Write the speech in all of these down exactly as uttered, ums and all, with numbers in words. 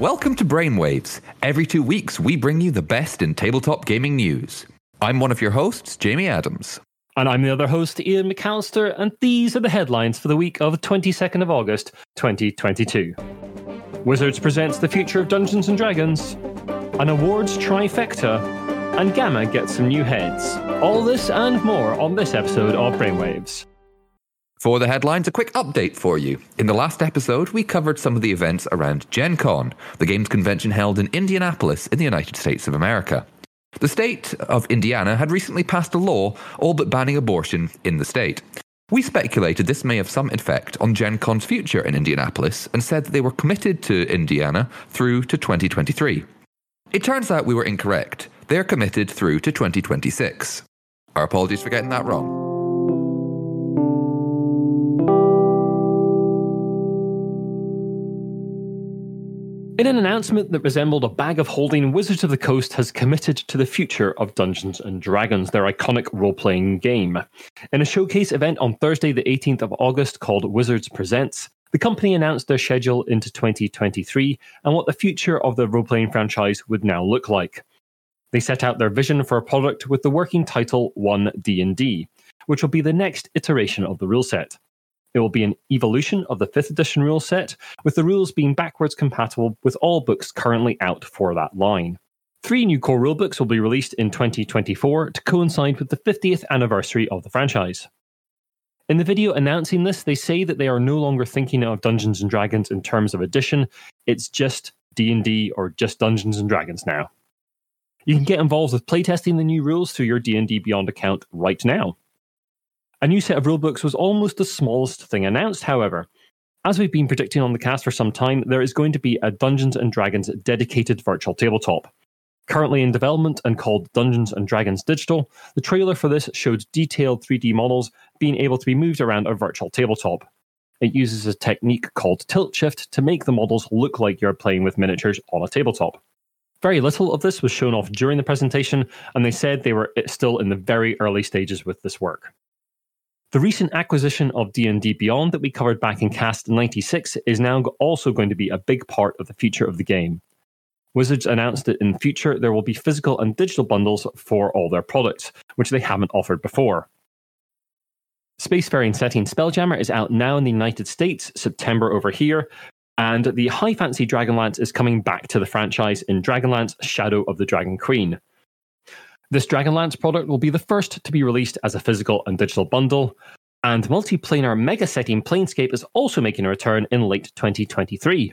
Welcome to Brainwaves. Every two weeks, we bring you the best in tabletop gaming news. I'm one of your hosts, Jamie Adams. And I'm the other host, Ian McAllister, and these are the headlines for the week of twenty-second of August, twenty twenty-two. Wizards presents the future of Dungeons and Dragons, an awards trifecta, and Gamma gets some new heads. All this and more on this episode of Brainwaves. For the headlines, a quick update for you. In the last episode, we covered some of the events around Gen Con, the games convention held in Indianapolis in the United States of America. The state of Indiana had recently passed a law all but banning abortion in the state. We speculated this may have some effect on Gen Con's future in Indianapolis and said that they were committed to Indiana through to twenty twenty-three. It turns out we were incorrect. They're committed through to twenty twenty-six. Our apologies for getting that wrong. In an announcement that resembled a bag of holding, Wizards of the Coast has committed to the future of Dungeons and Dragons, their iconic role-playing game. In a showcase event on Thursday, the eighteenth of August, called Wizards Presents, the company announced their schedule into twenty twenty-three and what the future of the role-playing franchise would now look like. They set out their vision for a product with the working title One D and D, which will be the next iteration of the rule set. It will be an evolution of the fifth edition rule set, with the rules being backwards compatible with all books currently out for that line. Three new core rulebooks will be released in twenty twenty-four to coincide with the fiftieth anniversary of the franchise. In the video announcing this, they say that they are no longer thinking of Dungeons and Dragons in terms of edition. It's just D and D or just Dungeons and Dragons now. You can get involved with playtesting the new rules through your D and D Beyond account right now. A new set of rulebooks was almost the smallest thing announced, however. As we've been predicting on the cast for some time, there is going to be a Dungeons and Dragons dedicated virtual tabletop. Currently in development and called Dungeons and Dragons Digital, the trailer for this showed detailed three D models being able to be moved around a virtual tabletop. It uses a technique called tilt shift to make the models look like you're playing with miniatures on a tabletop. Very little of this was shown off during the presentation, and they said they were still in the very early stages with this work. The recent acquisition of D and D Beyond that we covered back in Cast ninety-six is now also going to be a big part of the future of the game. Wizards announced that in the future there will be physical and digital bundles for all their products, which they haven't offered before. Spacefaring setting Spelljammer is out now in the United States, September over here, and the high fantasy Dragonlance is coming back to the franchise in Dragonlance Shadow of the Dragon Queen. This Dragonlance product will be the first to be released as a physical and digital bundle, and multiplanar mega setting Planescape is also making a return in late twenty twenty-three.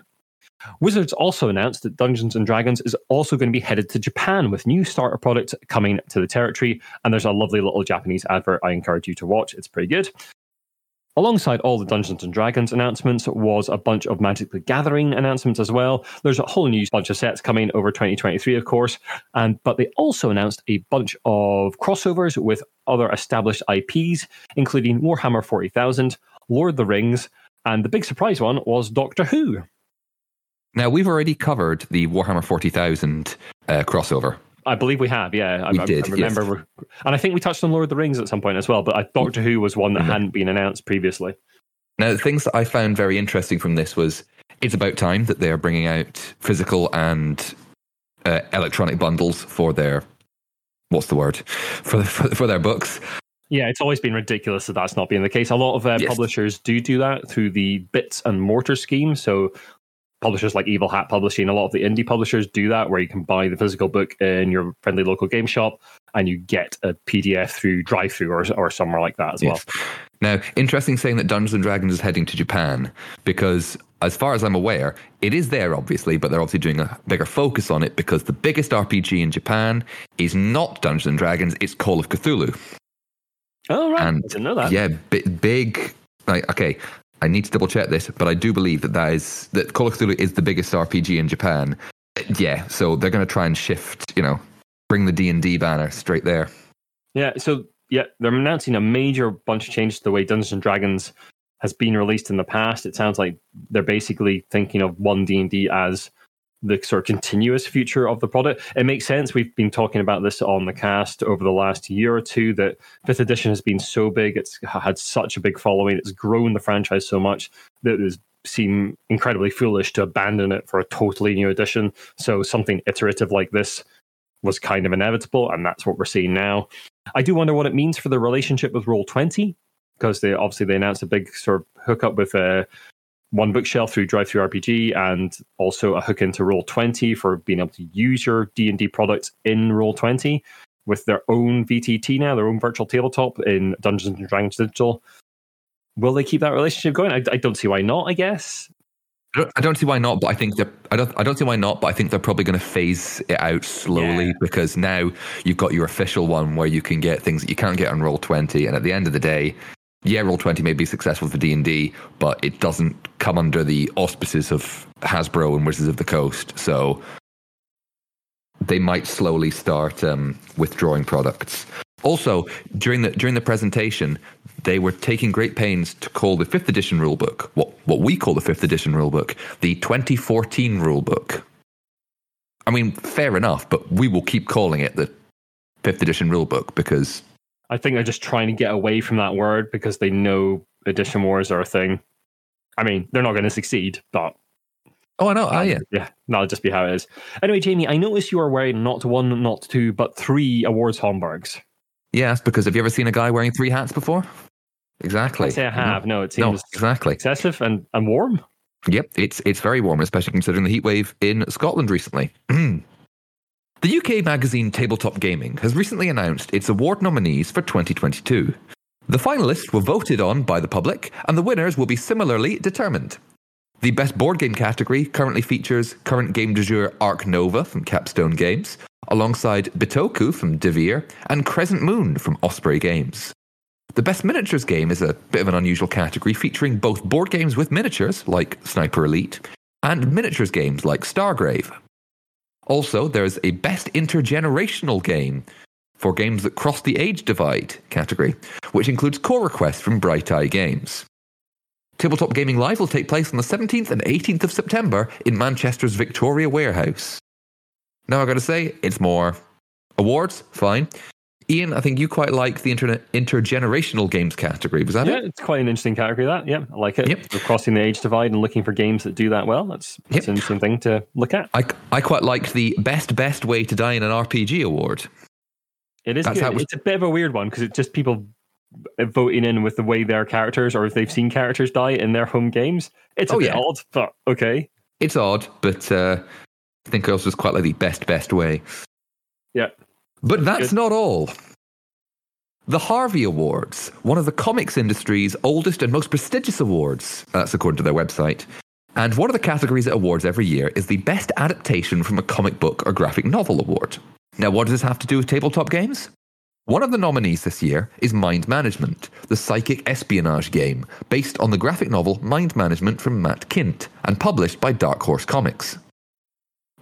Wizards also announced that Dungeons and Dragons is also going to be headed to Japan with new starter products coming to the territory, and there's a lovely little Japanese advert I encourage you to watch, it's pretty good. Alongside all the Dungeons and Dragons announcements was a bunch of Magic the Gathering announcements as well. There's a whole new bunch of sets coming over twenty twenty-three, of course, and but they also announced a bunch of crossovers with other established I Ps, including Warhammer forty thousand, Lord of the Rings, and the big surprise one was Doctor Who. Now, we've already covered the Warhammer forty thousand uh, crossover. I believe we have, yeah. We I, did, I remember, yes. And I think we touched on Lord of the Rings at some point as well, but Doctor Who was one that mm-hmm. hadn't been announced previously. Now, the things that I found very interesting from this was it's about time that they're bringing out physical and uh, electronic bundles for their, what's the word, for, for, for their books. Yeah, it's always been ridiculous that that's not been the case. A lot of uh, yes. publishers do do that through the bits and mortar scheme, so... Publishers like Evil Hat Publishing, a lot of the indie publishers do that, where you can buy the physical book in your friendly local game shop and you get a P D F through drive-thru or, or somewhere like that as yes. well. Now, interesting saying that Dungeons and Dragons is heading to Japan, because as far as I'm aware, it is there obviously, but they're obviously doing a bigger focus on it because the biggest R P G in Japan is not Dungeons and Dragons, it's Call of Cthulhu. Oh, right. And I didn't know that. Yeah, b- big... Like, okay... I need to double check this, but I do believe that that is that Call of Cthulhu is the biggest R P G in Japan. Yeah, so they're going to try and shift, you know, bring the D and D banner straight there. Yeah, so yeah, they're announcing a major bunch of changes to the way Dungeons and Dragons has been released in the past. It sounds like they're basically thinking of One D and D as the sort of continuous future of the product. It makes sense. We've been talking about this on the cast over the last year or two, that fifth edition has been so big, it's had such a big following, it's grown the franchise so much that it was seem incredibly foolish to abandon it for a totally new edition. So something iterative like this was kind of inevitable, and that's what we're seeing now. I do wonder what it means for the relationship with Roll twenty, because they obviously they announced a big sort of hookup with uh, One Bookshelf through Drive Through R P G, and also a hook into Roll twenty for being able to use your D and D products in Roll twenty with their own V T T now, their own virtual tabletop in Dungeons and Dragons Digital. Will they keep that relationship going? I, I don't see why not. I guess I don't, I don't see why not, but I think they're I don't I don't see why not, but I think they're probably going to phase it out slowly, yeah. Because now you've got your official one where you can get things that you can't get on Roll twenty, and at the end of the day, yeah, Roll twenty may be successful for D and D, but it doesn't come under the auspices of Hasbro and Wizards of the Coast, so they might slowly start um, withdrawing products. Also, during the during the presentation, they were taking great pains to call the fifth edition rulebook, what what we call the fifth edition rulebook, the twenty fourteen rulebook. I mean, fair enough, but we will keep calling it the fifth edition rulebook because I think they're just trying to get away from that word because they know edition wars are a thing. I mean, they're not going to succeed, but oh, I know. Oh, yeah. Yeah, that'll just be how it is. Anyway, Jamie, I noticed you are wearing not one, not two, but three awards Homburgs. Yeah, that's because have you ever seen a guy wearing three hats before? Exactly. I say I have. No, it seems no, exactly. excessive and, and warm. Yep, it's it's very warm, especially considering the heatwave in Scotland recently. The U K magazine Tabletop Gaming has recently announced its award nominees for twenty twenty-two. The finalists were voted on by the public, and the winners will be similarly determined. The best board game category currently features current game du jour Arc Nova from Capstone Games, alongside Bitoku from Devere and Crescent Moon from Osprey Games. The Best Miniatures game is a bit of an unusual category, featuring both board games with miniatures, like Sniper Elite, and miniatures games like Stargrave. Also, there's a Best Intergenerational game for games that cross the age divide category, which includes CoreQuest from Bright Eye Games. Tabletop Gaming Live will take place on the seventeenth and eighteenth of September in Manchester's Victoria Warehouse. Now I've got to say, it's more awards, fine. Ian, I think you quite like the internet intergenerational games category, was that yeah, it? Yeah, it's quite an interesting category, that. Yeah, I like it. Yep. We're crossing the age divide and looking for games that do that well. That's, that's yep. an interesting thing to look at. I, I quite liked the Best Best Way to Die in an R P G award. It is good. It was... It's a bit of a weird one, because it's just people voting in with the way their characters, or if they've seen characters die in their home games. It's a oh, bit yeah. odd, but okay. It's odd, but... Uh, I think also is quite like the best, best way. Yeah. But that's Good. Not all. The Harvey Awards, one of the comics industry's oldest and most prestigious awards, that's according to their website. And one of the categories it awards every year is the Best Adaptation from a Comic Book or Graphic Novel Award. Now, what does this have to do with tabletop games? One of the nominees this year is Mind Management, the psychic espionage game, based on the graphic novel Mind Management from Matt Kint and published by Dark Horse Comics.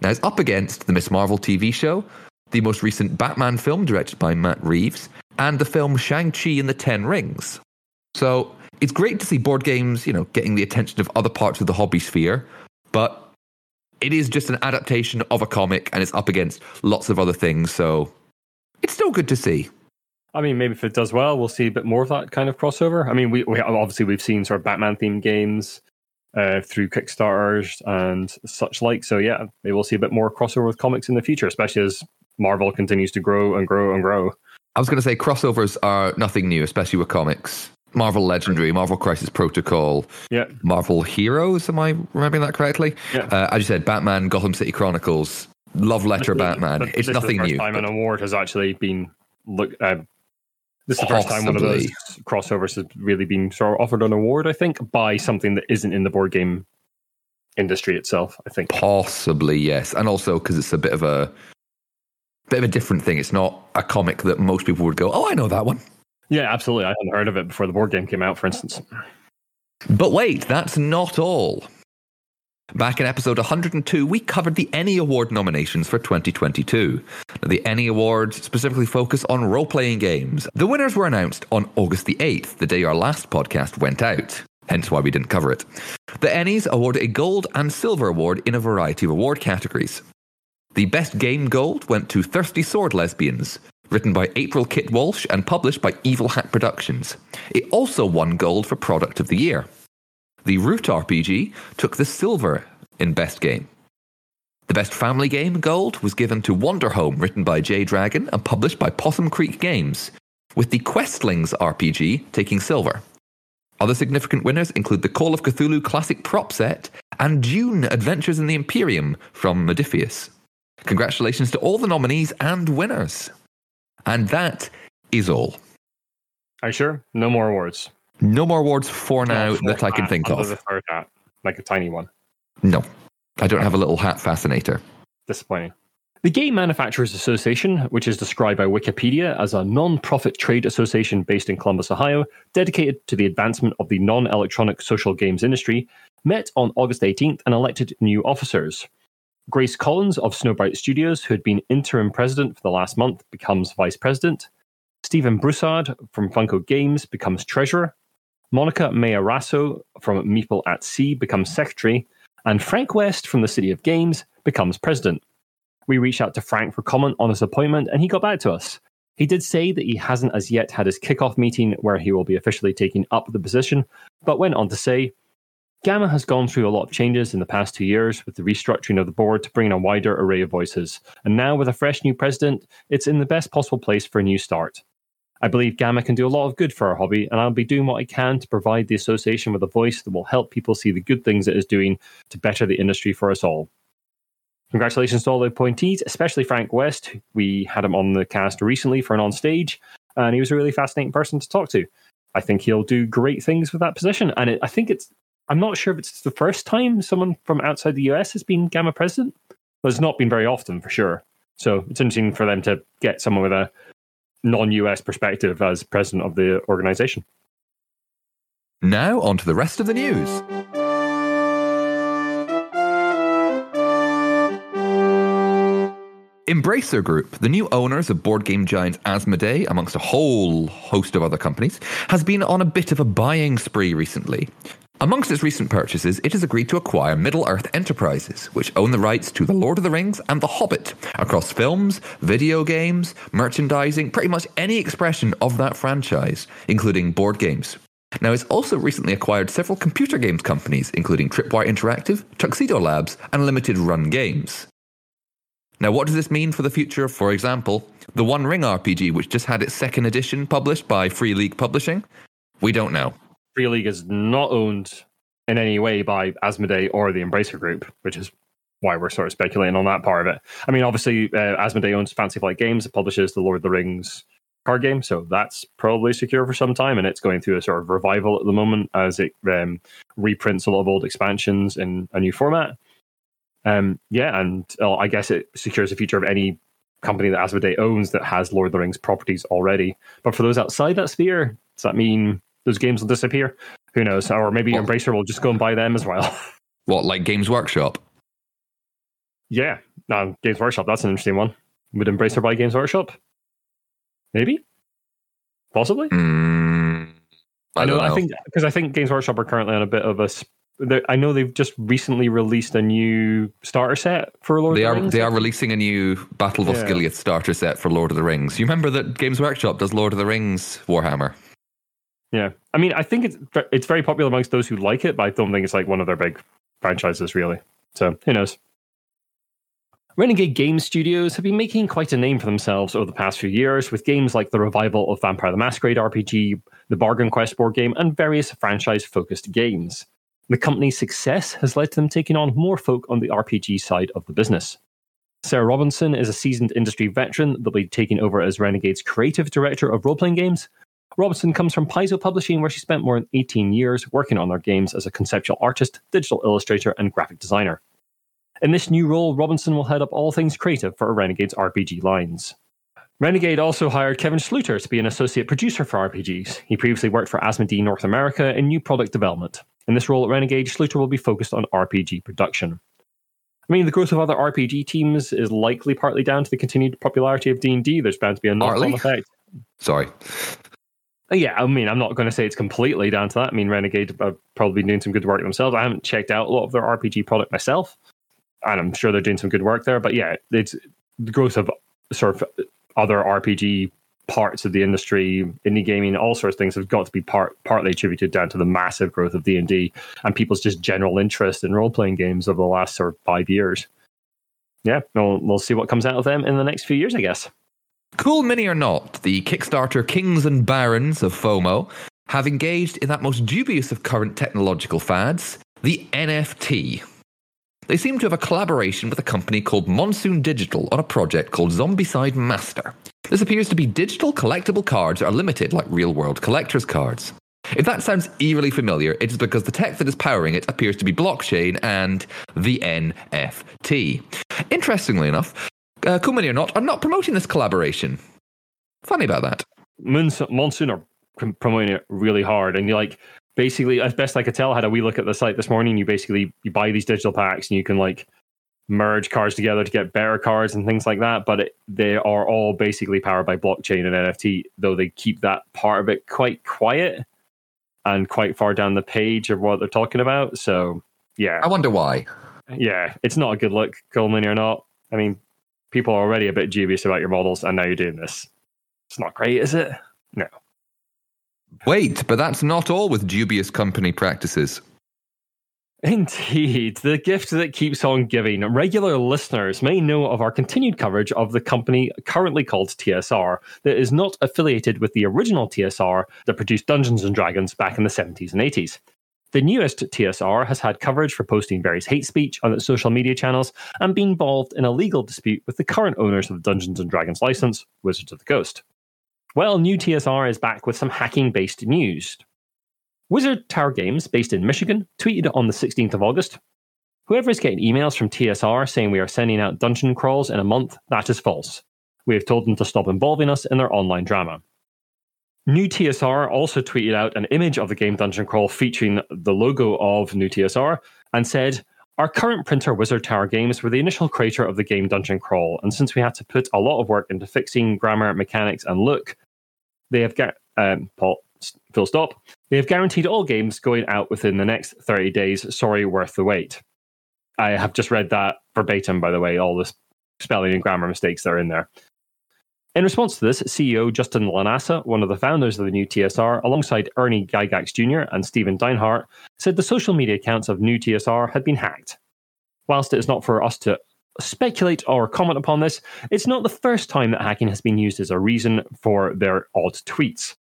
Now it's up against the Miss Marvel T V show, the most recent Batman film directed by Matt Reeves, and the film Shang-Chi and the Ten Rings. So it's great to see board games, you know, getting the attention of other parts of the hobby sphere, but it is just an adaptation of a comic and it's up against lots of other things, so it's still good to see. I mean, maybe if it does well, we'll see a bit more of that kind of crossover. I mean, we, we obviously we've seen sort of Batman-themed games Uh, through Kickstarters and such like. So yeah, they will see a bit more crossover with comics in the future, especially as Marvel continues to grow and grow and grow. I was going to say crossovers are nothing new, especially with comics. Marvel Legendary, Marvel Crisis Protocol, yeah. Marvel Heroes, am I remembering that correctly? Yeah. Uh, as you said, Batman, Gotham City Chronicles, Love Letter Batman. But it's nothing new. This is the first time an award has actually been... Look, uh, This is the first Possibly. time one of those crossovers has really been sort of offered an award, I think, by something that isn't in the board game industry itself, I think. Possibly, yes. And also because it's a bit of a bit of a different thing. It's not a comic that most people would go, oh, I know that one. Yeah, absolutely. I hadn't heard of it before the board game came out, for instance. But wait, that's not all. Back in episode one hundred two, we covered the Emmy Award nominations for twenty twenty-two. The Emmy Awards specifically focus on role-playing games. The winners were announced on August the eighth, the day our last podcast went out, hence why we didn't cover it. The Emmys awarded a gold and silver award in a variety of award categories. The Best Game Gold went to Thirsty Sword Lesbians, written by April Kit Walsh and published by Evil Hat Productions. It also won gold for Product of the Year. The Root R P G took the silver in Best Game. The Best Family Game gold was given to Wanderhome, written by Jay Dragon and published by Possum Creek Games, with the Questlings R P G taking silver. Other significant winners include the Call of Cthulhu Classic Prop Set and Dune Adventures in the Imperium from Modiphius. Congratulations to all the nominees and winners. And that is all. Are you sure? No more awards. No more awards for now no, for that I can think of. The third hat, like a tiny one. No, I don't have a little hat fascinator. Disappointing. The Game Manufacturers Association, which is described by Wikipedia as a non-profit trade association based in Columbus, Ohio, dedicated to the advancement of the non-electronic social games industry, met on August eighteenth and elected new officers. Grace Collins of Snowbright Studios, who had been interim president for the last month, becomes vice president. Stephen Broussard from Funko Games becomes treasurer. Monica Mayorasso from Meeple at Sea becomes secretary. And Frank West from the City of Games becomes president. We reached out to Frank for comment on his appointment, and he got back to us. He did say that he hasn't as yet had his kickoff meeting where he will be officially taking up the position, but went on to say, Gamma has gone through a lot of changes in the past two years with the restructuring of the board to bring in a wider array of voices. And now with a fresh new president, it's in the best possible place for a new start. I believe Gamma can do a lot of good for our hobby, and I'll be doing what I can to provide the association with a voice that will help people see the good things it is doing to better the industry for us all. Congratulations to all the appointees, especially Frank West. We had him on the cast recently for an on-stage, and he was a really fascinating person to talk to. I think he'll do great things with that position. And it, I think it's, I'm not sure if it's the first time someone from outside the U S has been Gamma president. Well, it's not been very often, for sure. So it's interesting for them to get someone with a non-U S perspective as president of the organization. Now, on to the rest of the news. Embracer Group, the new owners of board game giants Asmodee, amongst a whole host of other companies, has been on a bit of a buying spree recently. Amongst its recent purchases, it has agreed to acquire Middle-earth Enterprises, which own the rights to The Lord of the Rings and The Hobbit, across films, video games, merchandising, pretty much any expression of that franchise, including board games. Now, it's also recently acquired several computer games companies, including Tripwire Interactive, Tuxedo Labs, and Limited Run Games. Now, what does this mean for the future of, for example, the One Ring R P G, which just had its second edition published by Free League Publishing? We don't know. Free League is not owned in any way by Asmodee or the Embracer Group, which is why we're sort of speculating on that part of it. I mean, obviously, uh, Asmodee owns Fantasy Flight Games. It publishes the Lord of the Rings card game, so that's probably secure for some time, and it's going through a sort of revival at the moment as it um, reprints a lot of old expansions in a new format. Um, yeah, and uh, I guess it secures the future of any company that Asmodee owns that has Lord of the Rings properties already. But for those outside that sphere, does that mean those games will disappear? Who knows? Or maybe what? Embracer will just go and buy them as well. What, like Games Workshop? Yeah, no, Games Workshop, that's an interesting one. Would Embracer buy Games Workshop? Maybe? Possibly? Mm, I, I know, know. I think because I think Games Workshop are currently on a bit of a... Sp- I know they've just recently released a new starter set for Lord they of the are, Rings. They are releasing a new Battle of yeah. Osgiliath starter set for Lord of the Rings. You remember that Games Workshop does Lord of the Rings Warhammer? Yeah. I mean, I think it's it's very popular amongst those who like it, but I don't think it's like one of their big franchises, really. So, who knows? Renegade Game Studios have been making quite a name for themselves over the past few years with games like the revival of Vampire the Masquerade R P G, the Bargain Quest board game, and various franchise-focused games. The company's success has led to them taking on more folk on the R P G side of the business. Sarah Robinson is a seasoned industry veteran that will be taking over as Renegade's creative director of role-playing games. Robinson comes from Paizo Publishing, where she spent more than eighteen years working on their games as a conceptual artist, digital illustrator, and graphic designer. In this new role, Robinson will head up all things creative for Renegade's R P G lines. Renegade also hired Kevin Schluter to be an associate producer for R P Gs. He previously worked for Asmodee North America in new product development. In this role at Renegade, Schluter will be focused on R P G production. I mean, the growth of other R P G teams is likely partly down to the continued popularity of D and D. There's bound to be a knock-on effect. Sorry. Yeah, I mean, I'm not going to say it's completely down to that. I mean, Renegade have probably been doing some good work themselves. I haven't checked out a lot of their R P G product myself, and I'm sure they're doing some good work there. But yeah, it's the growth of sort of other R P G parts of the industry, indie gaming, all sorts of things have got to be part, partly attributed down to the massive growth of D and D and people's just general interest in role-playing games over the last sort of five years. Yeah, we'll, we'll see what comes out of them in the next few years, I guess. Cool Mini or Not, the Kickstarter kings and barons of FOMO, have engaged in that most dubious of current technological fads, the N F T. They seem to have a collaboration with a company called Monsoon Digital on a project called Zombicide Master. This appears to be digital collectible cards that are limited like real-world collector's cards. If that sounds eerily familiar, it's because the tech that is powering it appears to be blockchain and the N F T. Interestingly enough, uh, Cool Mini or Not are not promoting this collaboration. Funny about that. Monsoon, Monsoon are promoting it really hard, and you're like, basically, as best I could tell, I had a wee look at the site this morning. You basically you buy these digital packs and you can like merge cards together to get better cards and things like that. But it, they are all basically powered by blockchain and N F T, though they keep that part of it quite quiet and quite far down the page of what they're talking about. So, yeah. I wonder why. Yeah, it's not a good look, Cool Mini or Not. I mean, people are already a bit dubious about your models and now you're doing this. It's not great, is it? No. Wait, but that's not all with dubious company practices. Indeed, the gift that keeps on giving. Regular listeners may know of our continued coverage of the company currently called T S R that is not affiliated with the original T S R that produced Dungeons and Dragons back in the seventies and eighties. The newest T S R has had coverage for posting various hate speech on its social media channels and being involved in a legal dispute with the current owners of the Dungeons and Dragons license, Wizards of the Coast. Well, new T S R is back with some hacking-based news. Wizard Tower Games, based in Michigan, tweeted on the sixteenth of August, "Whoever is getting emails from T S R saying we are sending out dungeon crawls in a month, that is false. We have told them to stop involving us in their online drama." New T S R also tweeted out an image of the game Dungeon Crawl featuring the logo of New T S R and said, "Our current printer, Wizard Tower Games, were the initial creator of the game Dungeon Crawl, and since we had to put a lot of work into fixing grammar, mechanics, and look, they have got um, Paul full stop. They have guaranteed all games going out within the next thirty days. Sorry, worth the wait." I have just read that verbatim, by the way, all the spelling and grammar mistakes that are in there. In response to this, C E O Justin Lanasa, one of the founders of the new T S R, alongside Ernie Gygax Junior and Stephen Deinhardt, said the social media accounts of new T S R had been hacked. Whilst it is not for us to speculate or comment upon this, it's not the first time that hacking has been used as a reason for their odd tweets.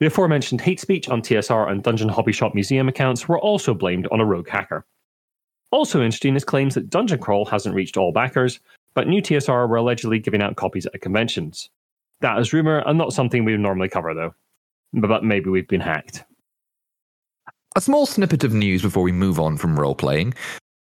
The aforementioned hate speech on T S R and Dungeon Hobby Shop Museum accounts were also blamed on a rogue hacker. Also interesting is claims that Dungeon Crawl hasn't reached all backers, but new T S R were allegedly giving out copies at conventions. That is rumour and not something we would normally cover, though. But maybe we've been hacked. A small snippet of news before we move on from role-playing.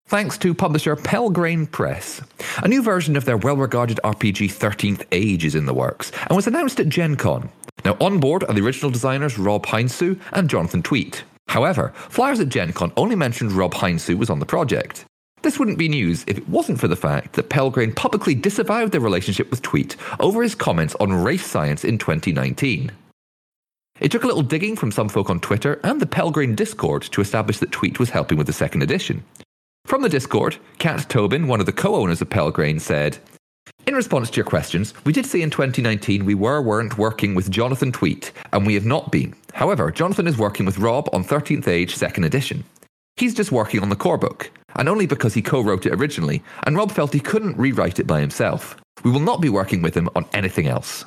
Thanks to publisher Pelgrane Press. A new version of their well-regarded R P G thirteenth Age is in the works, and was announced at Gen Con. Now on board are the original designers Rob Heinsu and Jonathan Tweet. However, flyers at Gen Con only mentioned Rob Heinsu was on the project. This wouldn't be news if it wasn't for the fact that Pelgrane publicly disavowed their relationship with Tweet over his comments on race science in twenty nineteen. It took a little digging from some folk on Twitter and the Pelgrane Discord to establish that Tweet was helping with the second edition. From the Discord, Kat Tobin, one of the co-owners of Pelgrane, said, "In response to your questions, we did say in twenty nineteen we were weren't working with Jonathan Tweet, and we have not been. However, Jonathan is working with Rob on thirteenth Age second edition. He's just working on the core book, and only because he co-wrote it originally, and Rob felt he couldn't rewrite it by himself. We will not be working with him on anything else."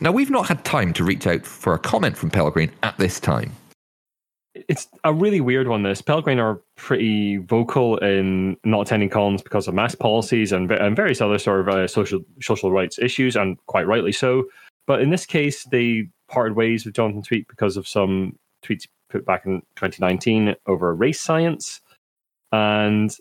Now, we've not had time to reach out for a comment from Pelgrane at this time. It's a really weird one, this. Pelgrane are pretty vocal in not attending cons because of mask policies and, and various other sort of uh, social social rights issues, and quite rightly so. But in this case, they parted ways with Jonathan Tweet because of some tweets put back in twenty nineteen over race science, and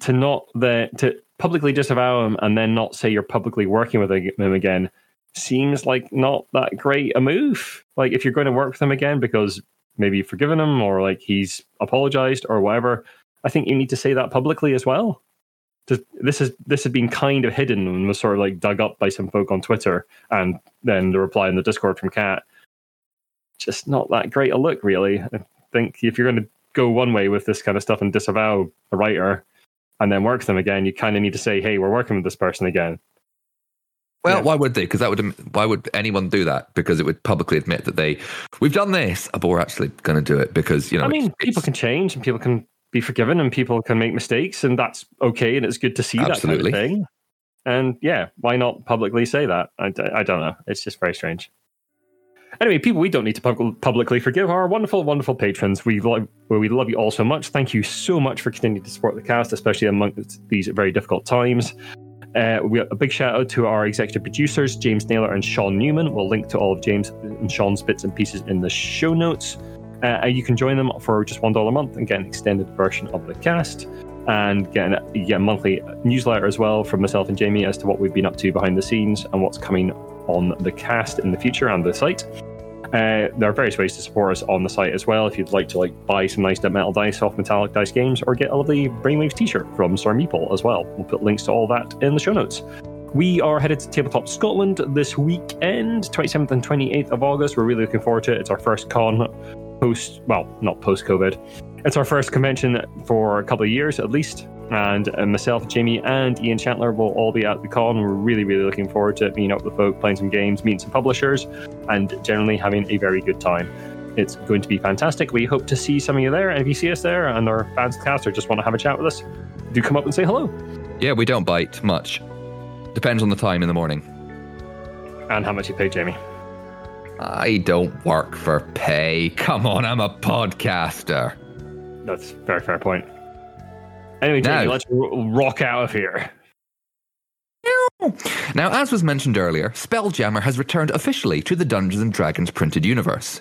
to not the to publicly disavow him and then not say you're publicly working with him again seems like not that great a move. Like, if you're going to work with him again because maybe you've forgiven him or like he's apologized or whatever, I think you need to say that publicly as well. This is this had been kind of hidden and was sort of like dug up by some folk on Twitter, and then the reply in the Discord from Kat. Just not that great a look, really. I think if you're going to go one way with this kind of stuff and disavow a writer and then work them again, you kind of need to say, hey, we're working with this person again. Well, yeah. Why would they? Because that would why would anyone do that? Because it would publicly admit that they we've done this, but we're actually going to do it because you know. I mean, it's, people it's, can change and people can be forgiven and people can make mistakes, and that's okay. And it's good to see absolutely. that kind of thing. And yeah, why not publicly say that? I, I don't know. It's just very strange. Anyway, people we don't need to pub- publicly forgive are our wonderful, wonderful patrons. We love, well, we love you all so much. Thank you so much for continuing to support the cast, especially amongst these very difficult times. Uh, we a big shout out to our executive producers, James Naylor and Sean Newman. We'll link to all of James and Sean's bits and pieces in the show notes. Uh, you can join them for just one dollar a month and get an extended version of the cast. And get, an, you get a monthly newsletter as well from myself and Jamie as to what we've been up to behind the scenes and what's coming on the cast in the future and the site. Uh, there are various ways to support us on the site as well if you'd like to like buy some nice metal dice off Metallic Dice Games or get a lovely Brainwaves t-shirt from Sir Meeple as well. We'll put links to all that in the show notes. We are headed to Tabletop Scotland this weekend, twenty-seventh and twenty-eighth of August. We're really looking forward to it. It's our first con post, well, not post-COVID. It's our first convention for a couple of years, at least. And uh, myself, Jamie, and Ian Chandler will all be at the con. We're really, really looking forward to meeting up with folk, playing some games, meeting some publishers, and generally having a very good time. It's going to be fantastic. We hope to see some of you there. And if you see us there and our fans cast or just want to have a chat with us, do come up and say hello. Yeah, we don't bite much. Depends on the time in the morning. And how much you pay, Jamie. I don't work for pay. Come on, I'm a podcaster. That's a very fair point. Anyway, Jamie, now, let's rock out of here. Now, as was mentioned earlier, Spelljammer has returned officially to the Dungeons and Dragons printed universe.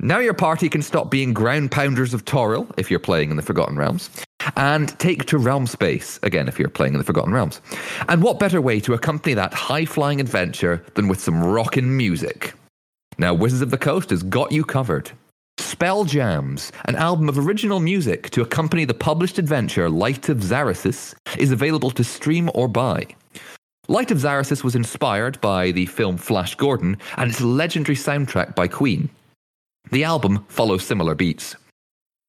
Now your party can stop being ground pounders of Toril, if you're playing in the Forgotten Realms, and take to Realm Space, again, if you're playing in the Forgotten Realms. And what better way to accompany that high-flying adventure than with some rockin' music? Now, Wizards of the Coast has got you covered. Spelljams, an album of original music to accompany the published adventure Light of Zarathus, is available to stream or buy. Light of Zarathus was inspired by the film Flash Gordon and its legendary soundtrack by Queen. The album follows similar beats.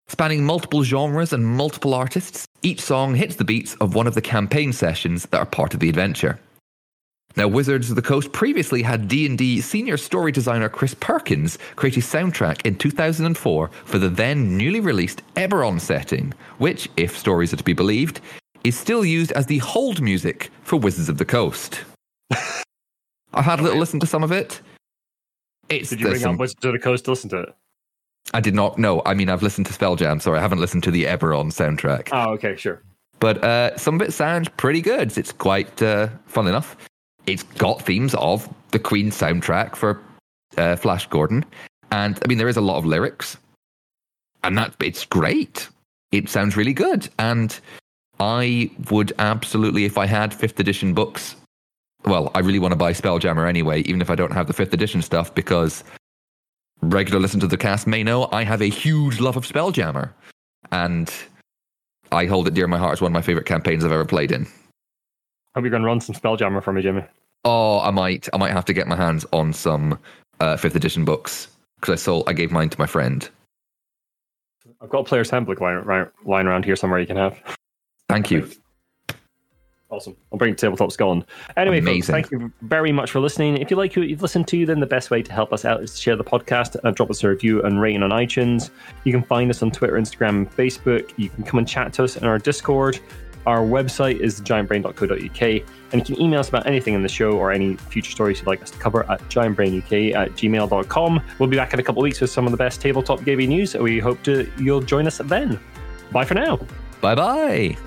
Spanning multiple genres and multiple artists, each song hits the beats of one of the campaign sessions that are part of the adventure. Now, Wizards of the Coast previously had D and D senior story designer Chris Perkins create a soundtrack in two thousand four for the then newly released Eberron setting, which, if stories are to be believed, is still used as the hold music for Wizards of the Coast. I've had a little listen to some of it. It's did you bring some... up Wizards of the Coast to listen to it? I did not, no. I mean, I've listened to Spelljam, sorry, I haven't listened to the Eberron soundtrack. Oh, okay, sure. But uh, some of it sounds pretty good. It's quite uh, fun enough. It's got themes of the Queen soundtrack for uh, Flash Gordon. And, I mean, there is a lot of lyrics. And that it's great. It sounds really good. And I would absolutely, if I had fifth edition books... Well, I really want to buy Spelljammer anyway, even if I don't have the fifth edition stuff, because regular listeners to the cast may know I have a huge love of Spelljammer. And I hold it dear in my heart as one of my favourite campaigns I've ever played in. Hope you're going to run some Spelljammer for me, Jimmy. Oh, I might. I might have to get my hands on some uh, fifth edition books because I sold. I gave mine to my friend. I've got a player's handbook lying right, right, around here somewhere you can have. Thank you. Awesome. I'll bring Tabletop Scotland. Anyway, folks, thank you very much for listening. If you like what you've listened to, then the best way to help us out is to share the podcast and drop us a review and rating on iTunes. You can find us on Twitter, Instagram, and Facebook. You can come and chat to us in our Discord. Our website is giant brain dot co dot u k, and you can email us about anything in the show or any future stories you'd like us to cover at giant brain u k at gmail dot com. We'll be back in a couple of weeks with some of the best tabletop gaming news. We hope to you'll join us then. Bye for now. Bye bye.